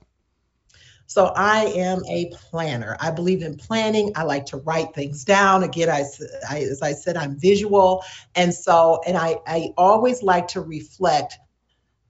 So I am a planner. I believe in planning. I like to write things down. Again, I, I, as I said, I'm visual. And so, and I, I always like to reflect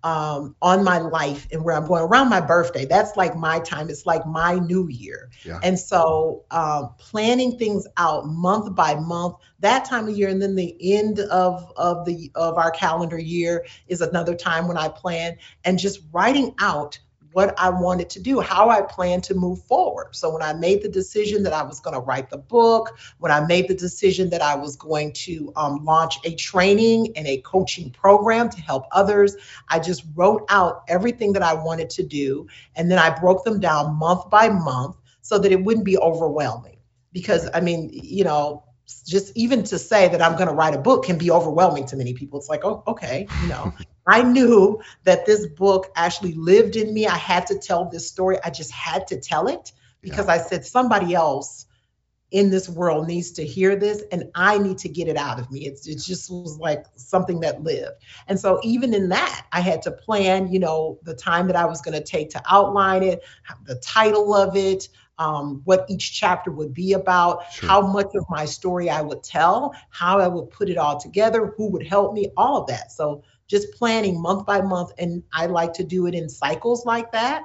um, on my life and where I'm going around my birthday. That's like my time. It's like my new year. Yeah. And so, um, planning things out month by month, that time of year. And then the end of, of the, of our calendar year is another time when I plan, and just writing out what I wanted to do, how I planned to move forward. So when I made the decision that I was going to write the book, when I made the decision that I was going to um, launch a training and a coaching program to help others, I just wrote out everything that I wanted to do. And then I broke them down month by month so that it wouldn't be overwhelming. Because, I mean, you know, just even to say that I'm going to write a book can be overwhelming to many people. It's like, oh, okay, you know. I knew that this book actually lived in me. I had to tell this story. I just had to tell it because yeah. I said somebody else in this world needs to hear this, and I need to get it out of me. It's, it just was like something that lived. And so even in that, I had to plan, you know, the time that I was going to take to outline it, the title of it, um, what each chapter would be about, sure. how much of my story I would tell, how I would put it all together, who would help me, all of that. So just planning month by month. And I like to do it in cycles like that,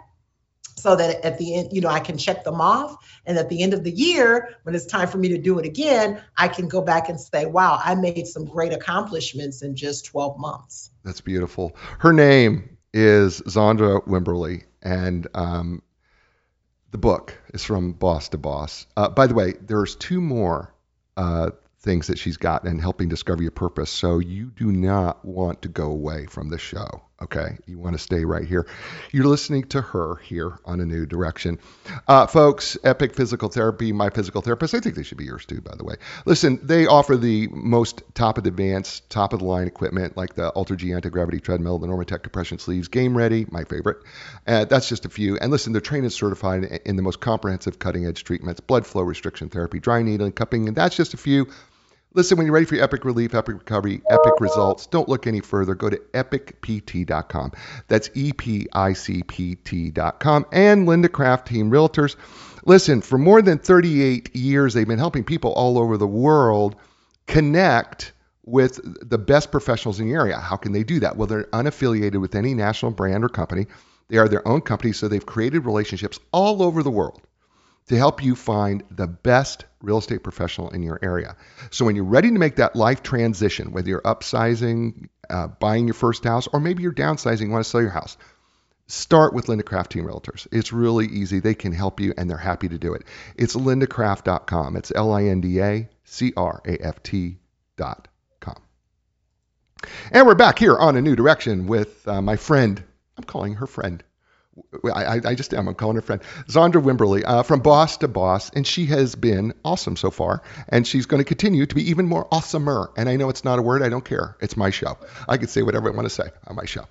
so that at the end, you know, I can check them off. And at the end of the year, when it's time for me to do it again, I can go back and say, wow, I made some great accomplishments in just twelve months. That's beautiful. Her name is Zaundra Wimberley, and um, the book is From Boss to Boss. Uh, by the way, there's two more uh, things that she's got in helping discover your purpose. So you do not want to go away from the show. Okay, you want to stay right here. You're listening to her here on A New Direction. Uh, folks, Epic Physical Therapy, my physical therapist, I think they should be yours too, by the way. Listen, they offer the most top of the advanced, top of the line equipment like the AlterG anti-gravity treadmill, the Normatec compression sleeves, Game Ready, my favorite. Uh, that's just a few. And listen, they're trained and certified in the most comprehensive cutting edge treatments, blood flow restriction therapy, dry needling, cupping, and that's just a few. Listen, when you're ready for your epic relief, epic recovery, epic results, don't look any further. Go to epic p t dot com. That's E P I C P T dot com. And Linda Craft Team Realtors. Listen, for more than thirty-eight years, they've been helping people all over the world connect with the best professionals in the area. How can they do that? Well, they're unaffiliated with any national brand or company. They are their own company, so they've created relationships all over the world to help you find the best real estate professional in your area. So when you're ready to make that life transition, whether you're upsizing, uh, buying your first house, or maybe you're downsizing, you want to sell your house, start with Linda Craft Team Realtors. It's really easy. They can help you, and they're happy to do it. It's linda craft dot com. It's L I N D A C R A F T dot com. And we're back here on A New Direction with uh, my friend. I'm calling her friend. I, I just am. I'm calling her friend, Zaundra Wimberley, uh, From Boss to Boss, and she has been awesome so far, and she's going to continue to be even more awesomer. And I know it's not a word. I don't care. It's my show. I can say whatever I want to say on my show.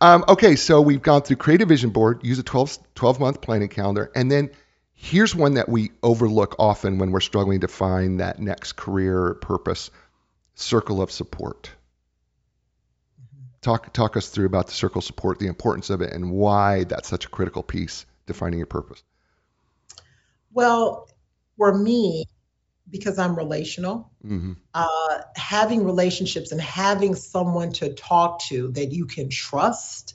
Um, okay, so we've gone through Create a Vision Board, use a twelve, twelve-month planning calendar, and then here's one that we overlook often when we're struggling to find that next career purpose, circle of support. Talk talk us through about the circle support, the importance of it, and why that's such a critical piece to finding your purpose. Well, for me, because I'm relational, mm-hmm. uh, having relationships and having someone to talk to that you can trust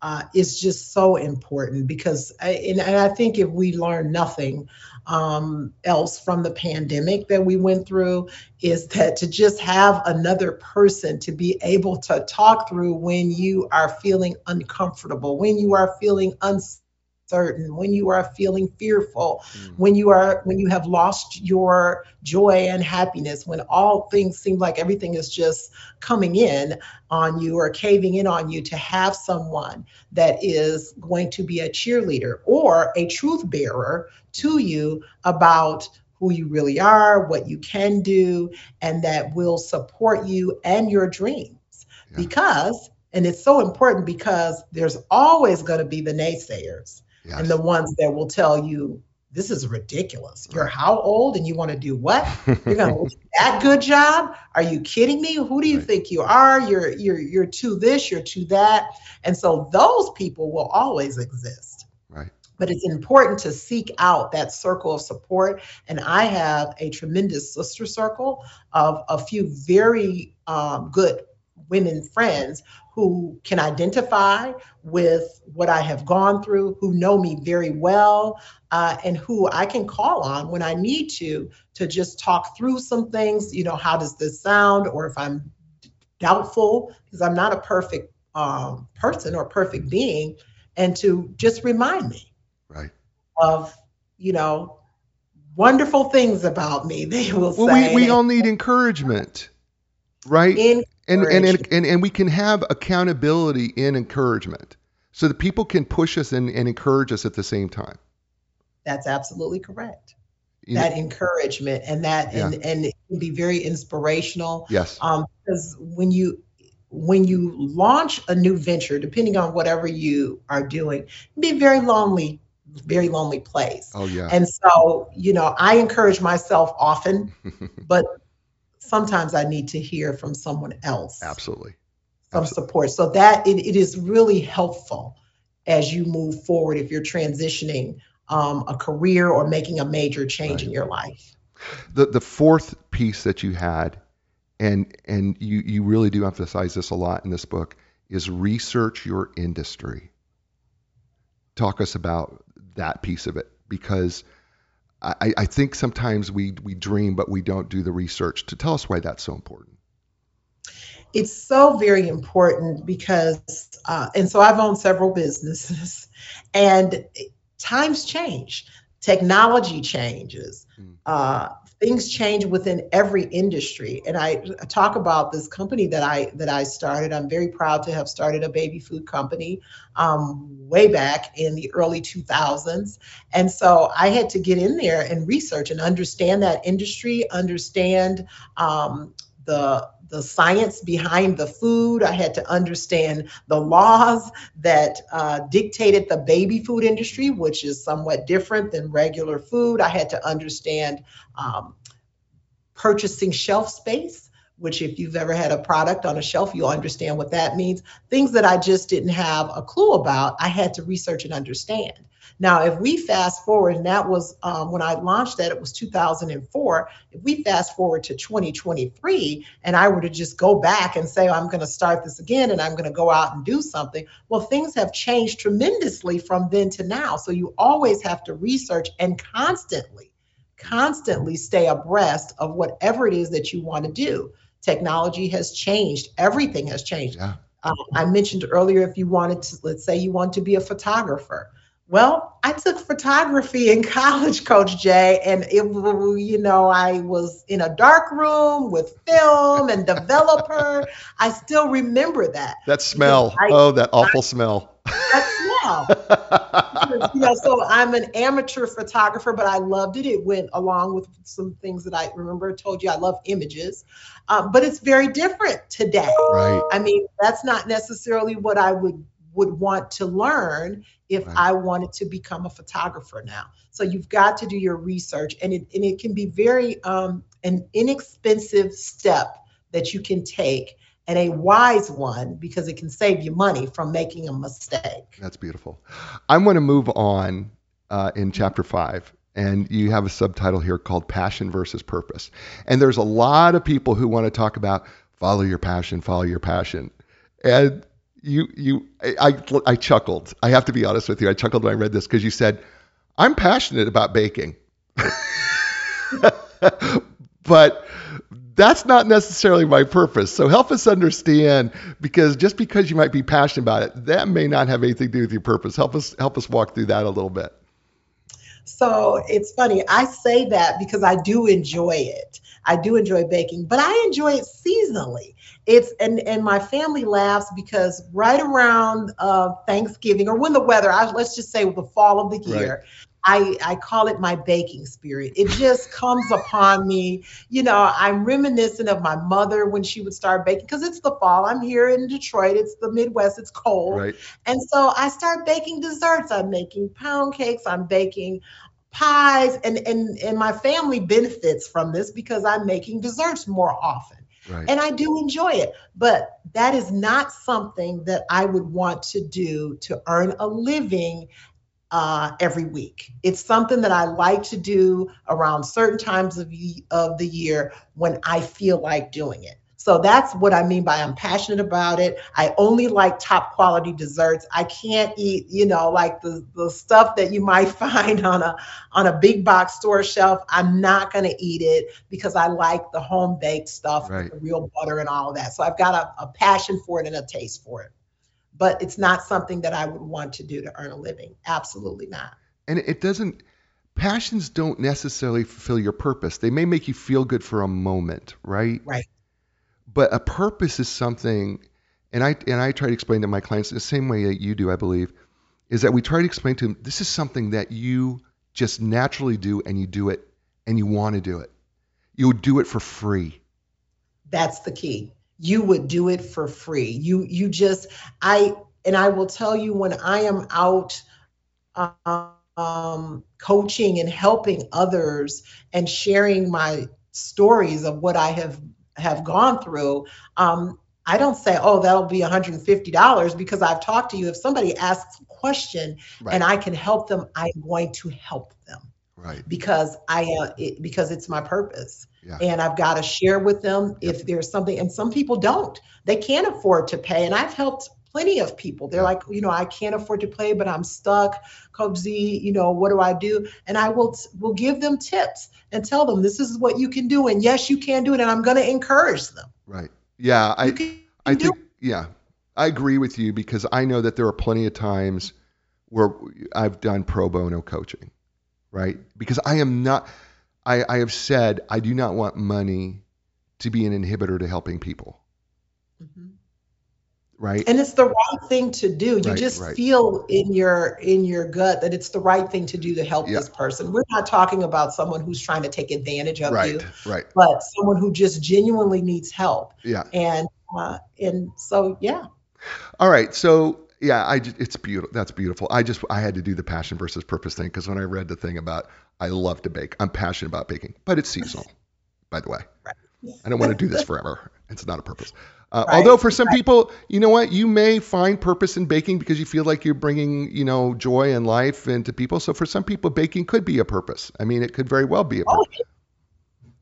uh, is just so important. Because, I, and, and I think if we learn nothing um, else from the pandemic that we went through, is that to just have another person to be able to talk through when you are feeling uncomfortable, when you are feeling uncertain, when you are feeling fearful, mm. when you are when you have lost your joy and happiness, when all things seem like everything is just coming in on you or caving in on you, to have someone that is going to be a cheerleader or a truth bearer to you about who you really are, what you can do, and that will support you and your dreams. Yeah. Because, and it's so important, because there's always going to be the naysayers. Yes. And the ones that will tell you, this is ridiculous. You're how old and you want to do what? You're going to do that good job? Are you kidding me? Who do you right. think you are? You're you're you're too this, you're too that. And so those people will always exist. Right. But it's important to seek out that circle of support. And I have a tremendous sister circle of a few very um, good women friends who can identify with what I have gone through, who know me very well, uh, and who I can call on when I need to, to just talk through some things. You know, how does this sound? Or if I'm doubtful, because I'm not a perfect um, person or perfect being, and to just remind me right. of, you know, wonderful things about me, they will well, say. We, we all need encouragement, right? In- And and, and and and we can have accountability in encouragement, so that people can push us and, and encourage us at the same time. That's absolutely correct. You that know? Encouragement and that yeah. and, and it can be very inspirational. Yes. Um, because when you when you launch a new venture, depending on whatever you are doing, it can be very lonely very lonely place. Oh, yeah. And so, you know, I encourage myself often, but sometimes I need to hear from someone else. Absolutely. Some Absolutely. Support. So that it, it is really helpful as you move forward, if you're transitioning um, a career or making a major change right. in your life. The the fourth piece that you had, and and you, you really do emphasize this a lot in this book, is research your industry. Talk us about that piece of it, because I, I think sometimes we, we dream, but we don't do the research. To tell us why that's so important. It's so very important because, uh, and so I've owned several businesses, and times change, technology changes, mm. uh, things change within every industry. And I talk about this company that I that I started. I'm very proud to have started a baby food company um, way back in the early two thousands. And so I had to get in there and research and understand that industry, understand um, the the science behind the food. I had to understand the laws that uh, dictated the baby food industry, which is somewhat different than regular food. I had to understand um, purchasing shelf space, which if you've ever had a product on a shelf, you'll understand what that means. Things that I just didn't have a clue about, I had to research and understand. Now, if we fast forward, and that was um, when I launched that, it was two thousand four. If we fast forward to twenty twenty-three, and I were to just go back and say, well, I'm going to start this again, and I'm going to go out and do something, well, things have changed tremendously from then to now. So you always have to research and constantly, constantly stay abreast of whatever it is that you want to do. Technology has changed. Everything has changed. Yeah. Uh, I mentioned earlier, if you wanted to, let's say you want to be a photographer. Well, I took photography in college, Coach Jay, and it, you know, I was in a dark room with film and developer. I still remember that. That smell. I, oh, that awful I, smell. That smell. You know, so I'm an amateur photographer, but I loved it. It went along with some things that I remember. I told you I love images, um, but it's very different today. Right. I mean, that's not necessarily what I would would want to learn if right. I wanted to become a photographer now. So you've got to do your research, and it, and it can be very um, an inexpensive step that you can take, and a wise one, because it can save you money from making a mistake. That's beautiful. I'm going to move on uh, in chapter five, and you have a subtitle here called Passion versus Purpose. And there's a lot of people who want to talk about follow your passion, follow your passion. And You, you, I, I, I chuckled. I have to be honest with you. I chuckled when I read this because you said, I'm passionate about baking, but that's not necessarily my purpose. So help us understand, because just because you might be passionate about it, that may not have anything to do with your purpose. Help us, help us walk through that a little bit. So it's funny. I say that because I do enjoy it. I do enjoy baking, but I enjoy it seasonally. It's and, and my family laughs because right around uh, Thanksgiving, or when the weather, I, let's just say the fall of the year, right. I, I call it my baking spirit. It just comes upon me. You know, I'm reminiscent of my mother when she would start baking, because it's the fall. I'm here in Detroit. It's the Midwest. It's cold. Right. And so I start baking desserts. I'm making pound cakes. I'm baking pies, and, and, and my family benefits from this because I'm making desserts more often. Right. And I do enjoy it, but that is not something that I would want to do to earn a living uh, every week. It's something that I like to do around certain times of, of the year when I feel like doing it. So that's what I mean by I'm passionate about it. I only like top quality desserts. I can't eat, you know, like the, the stuff that you might find on a on a big box store shelf. I'm not going to eat it because I like the home baked stuff, right. the real butter and all of that. So I've got a, a passion for it and a taste for it. But it's not something that I would want to do to earn a living. Absolutely not. And it doesn't, passions don't necessarily fulfill your purpose. They may make you feel good for a moment, right? Right. But a purpose is something, and I and I try to explain to my clients the same way that you do, I believe, is that we try to explain to them, this is something that you just naturally do, and you do it, and you want to do it. You would do it for free. That's the key. You would do it for free. You you just, I, and I will tell you when I am out um, um, coaching and helping others and sharing my stories of what I have have gone through, um, I don't say, oh, that'll be one hundred fifty dollars because I've talked to you. If somebody asks a question right. and I can help them, I'm going to help them. Right. Because I uh, it, because it's my purpose. Yeah. And I've got to share with them yep. if there's something. And some people don't. They can't afford to pay. And I've helped plenty of people. They're like, you know, I can't afford to play, but I'm stuck. Coach Z, you know, what do I do? And I will will give them tips and tell them this is what you can do. And yes, you can do it. And I'm going to encourage them. Right. Yeah. I, can, I think, yeah, I agree with you because I know that there are plenty of times where I've done pro bono coaching, right? Because I am not, I, I have said, I do not want money to be an inhibitor to helping people. Mm-hmm. Right. And it's the right thing to do. You right, just right. feel in your in your gut that it's the right thing to do to help yeah. this person. We're not talking about someone who's trying to take advantage of right, you, right. but someone who just genuinely needs help. Yeah. And uh, and so, yeah. All right. So, yeah, I just, it's beautiful. That's beautiful. I just I had to do the passion versus purpose thing because when I read the thing about I love to bake, I'm passionate about baking, but it's seasonal, by the way. Right. I don't want to do this forever. It's not a purpose. Uh, right. Although for some right. people, you know what, you may find purpose in baking because you feel like you're bringing, you know, joy and life into people. So for some people, baking could be a purpose. I mean, it could very well be a purpose. Oh, it,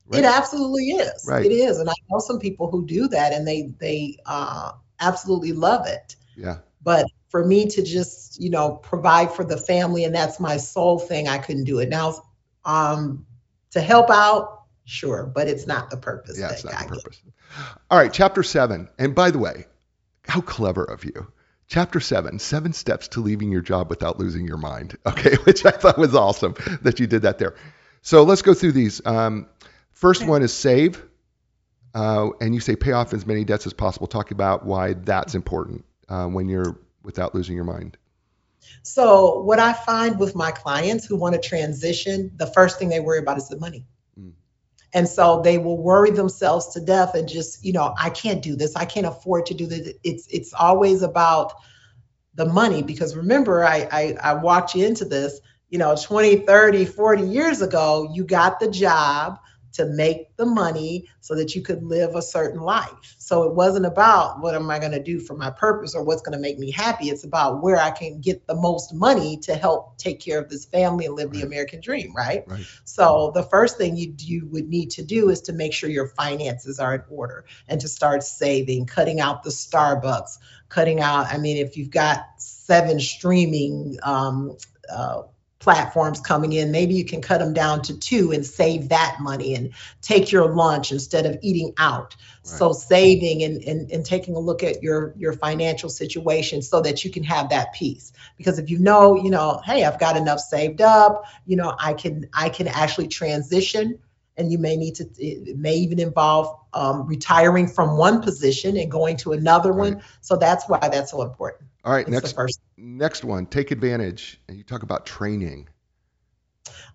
right? It absolutely is. Right. It is. And I know some people who do that and they, they uh, absolutely love it. Yeah. But for me to just, you know, provide for the family and that's my sole thing, I couldn't do it. Now, um, to help out, sure, but it's not the purpose. Yeah, it's not the purpose. All right, chapter seven. And by the way, how clever of you. Chapter seven, seven steps to leaving your job without losing your mind. Okay, which I thought was awesome that you did that there. So let's go through these. Um, first okay. one is save. Uh, and you say pay off as many debts as possible. Talk about why that's important uh, when you're without losing your mind. So what I find with my clients who want to transition, the first thing they worry about is the money. And so they will worry themselves to death and just, you know, I can't do this. I can't afford to do this. It's it's always about the money because remember, I, I, I walked you into this, you know, twenty, thirty, forty years ago, you got the job to make the money so that you could live a certain life. So it wasn't about what am I going to do for my purpose or what's going to make me happy. It's about where I can get the most money to help take care of this family and live right. the American dream, right? right? So the first thing you you would need to do is to make sure your finances are in order and to start saving, cutting out the Starbucks, cutting out, I mean, if you've got seven streaming um, uh platforms coming in, maybe you can cut them down to two and save that money and take your lunch instead of eating out. Right. So saving and, and and taking a look at your your financial situation so that you can have that peace. Because if you know, you know, hey, I've got enough saved up, you know, I can I can actually transition. And you may need to, it may even involve um, retiring from one position and going to another right. one. So that's why that's so important. All right. It's next first. Next one, take advantage. And you talk about training.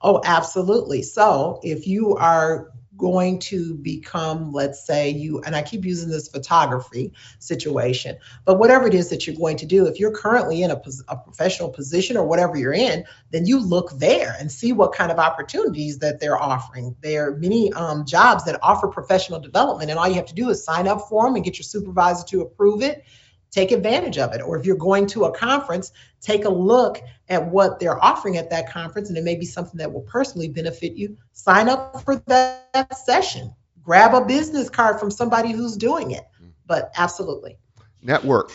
Oh, absolutely. So if you are going to become, let's say you, and I keep using this photography situation, but whatever it is that you're going to do, if you're currently in a, a professional position or whatever you're in, then you look there and see what kind of opportunities that they're offering. There are many um, jobs that offer professional development and all you have to do is sign up for them and get your supervisor to approve it. Take advantage of it. Or if you're going to a conference, take a look at what they're offering at that conference. And it may be something that will personally benefit you. Sign up for that, that session. Grab a business card from somebody who's doing it. But absolutely. Network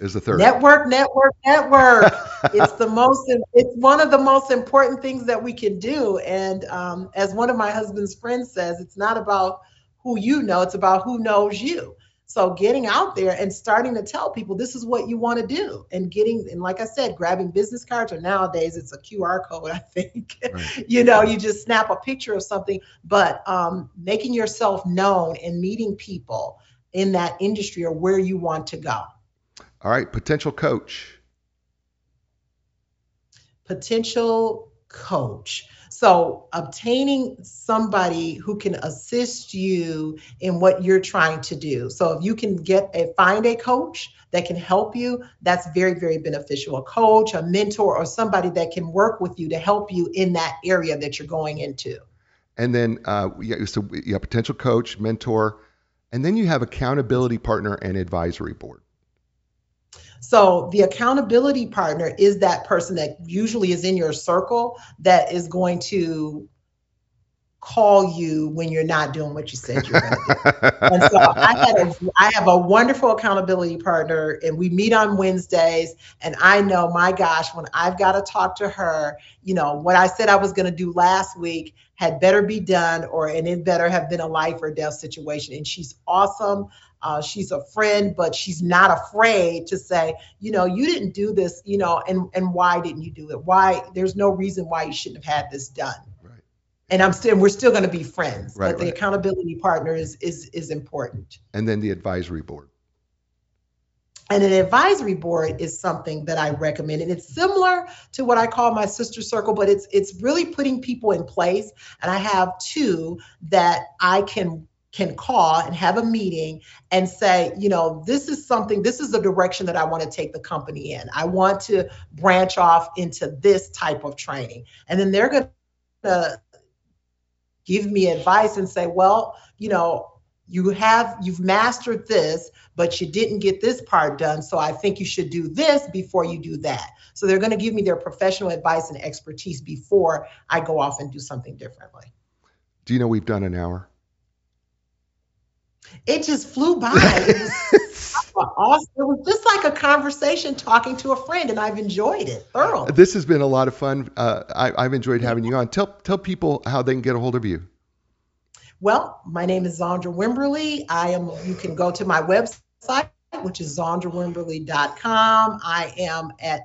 is the third. Network, network, network. It's the most, it's one of the most important things that we can do. And um, as one of my husband's friends says, it's not about who you know, it's about who knows you. So getting out there and starting to tell people this is what you want to do and getting, and like I said, grabbing business cards or nowadays it's a Q R code, I think, right. you know, you just snap a picture of something, but um, making yourself known and meeting people in that industry or where you want to go. All right. Potential coach. Potential coach. So obtaining somebody who can assist you in what you're trying to do. So if you can get a find a coach that can help you, that's very, very beneficial. A coach, a mentor, or somebody that can work with you to help you in that area that you're going into. And then uh, so you have potential coach, mentor, and then you have accountability partner and advisory board. So the accountability partner is that person that usually is in your circle that is going to call you when you're not doing what you said you're going to do. And so I, had a, I have a wonderful accountability partner, and we meet on Wednesdays. And I know, my gosh, when I've got to talk to her, you know, what I said I was going to do last week had better be done, or and it better have been a life or death situation. And she's awesome. Uh, she's a friend, but she's not afraid to say, you know, you didn't do this, you know, and, and why didn't you do it? Why? There's no reason why you shouldn't have had this done. Right. And I'm still, we're still going to be friends. Right, but the right. accountability partner is, is, is important. And then the advisory board. And an advisory board is something that I recommend. And it's similar to what I call my sister circle, but it's, it's really putting people in place. And I have two that I can can call and have a meeting and say, you know, this is something, this is the direction that I want to take the company in. I want to branch off into this type of training. And then they're going to give me advice and say, well, you know, you have, you've mastered this, but you didn't get this part done. So I think you should do this before you do that. So they're going to give me their professional advice and expertise before I go off and do something differently. Do you know we've done an hour? It just flew by. It was, awesome. It was just like a conversation talking to a friend, and I've enjoyed it thoroughly. This has been a lot of fun. Uh, I, I've enjoyed having you on. Tell tell people how they can get a hold of you. Well, my name is Zaundra Wimberley. I am. You can go to my website, which is Zaundra Wimberley dot com. I am at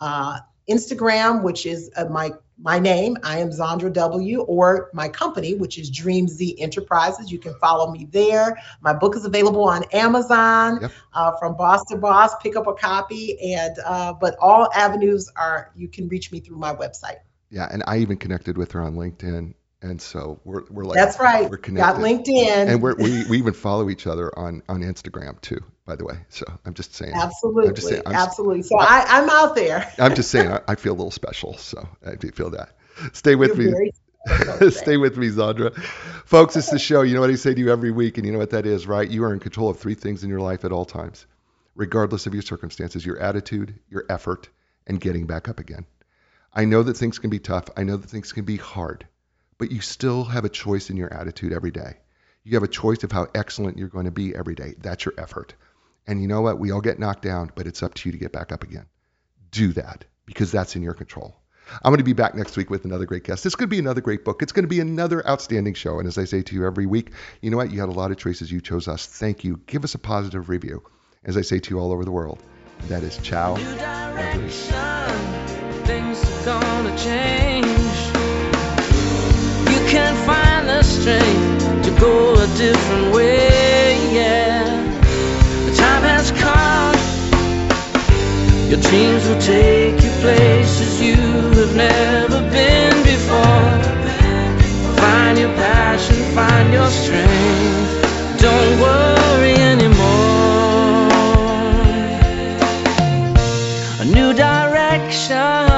uh, Instagram, which is uh, my My name, I am Zaundra W, or my company, which is Dream Z Enterprises. You can follow me there. My book is available on Amazon, yep. uh, from Boss to Boss. Pick up a copy, and uh, but all avenues are, you can reach me through my website. Yeah, and I even connected with her on LinkedIn, and so we're we're like that's right. We're connected. Got LinkedIn, and we're, we we even follow each other on on Instagram too. By the way, so I'm just saying. Absolutely, I'm just saying, I'm absolutely. So I, I'm out there. I'm just saying, I, I feel a little special, so I do feel that. Stay with You're me. Stay with me, Zaundra. Folks, it's the show. You know what I say to you every week, and you know what that is, right? You are in control of three things in your life at all times, regardless of your circumstances: your attitude, your effort, and getting back up again. I know that things can be tough. I know that things can be hard, but you still have a choice in your attitude every day. You have a choice of how excellent you're going to be every day. That's your effort. And you know what? We all get knocked down, but it's up to you to get back up again. Do that, because that's in your control. I'm going to be back next week with another great guest. This could be another great book. It's going to be another outstanding show. And as I say to you every week, you know what? You had a lot of choices. You chose us. Thank you. Give us a positive review. As I say to you all over the world, that is ciao. New direction. Things are going to change. You can find the strength to go a different way, yeah. Has come. Your dreams will take you places you have never been before. Find your passion, find your strength. Don't worry anymore. A new direction.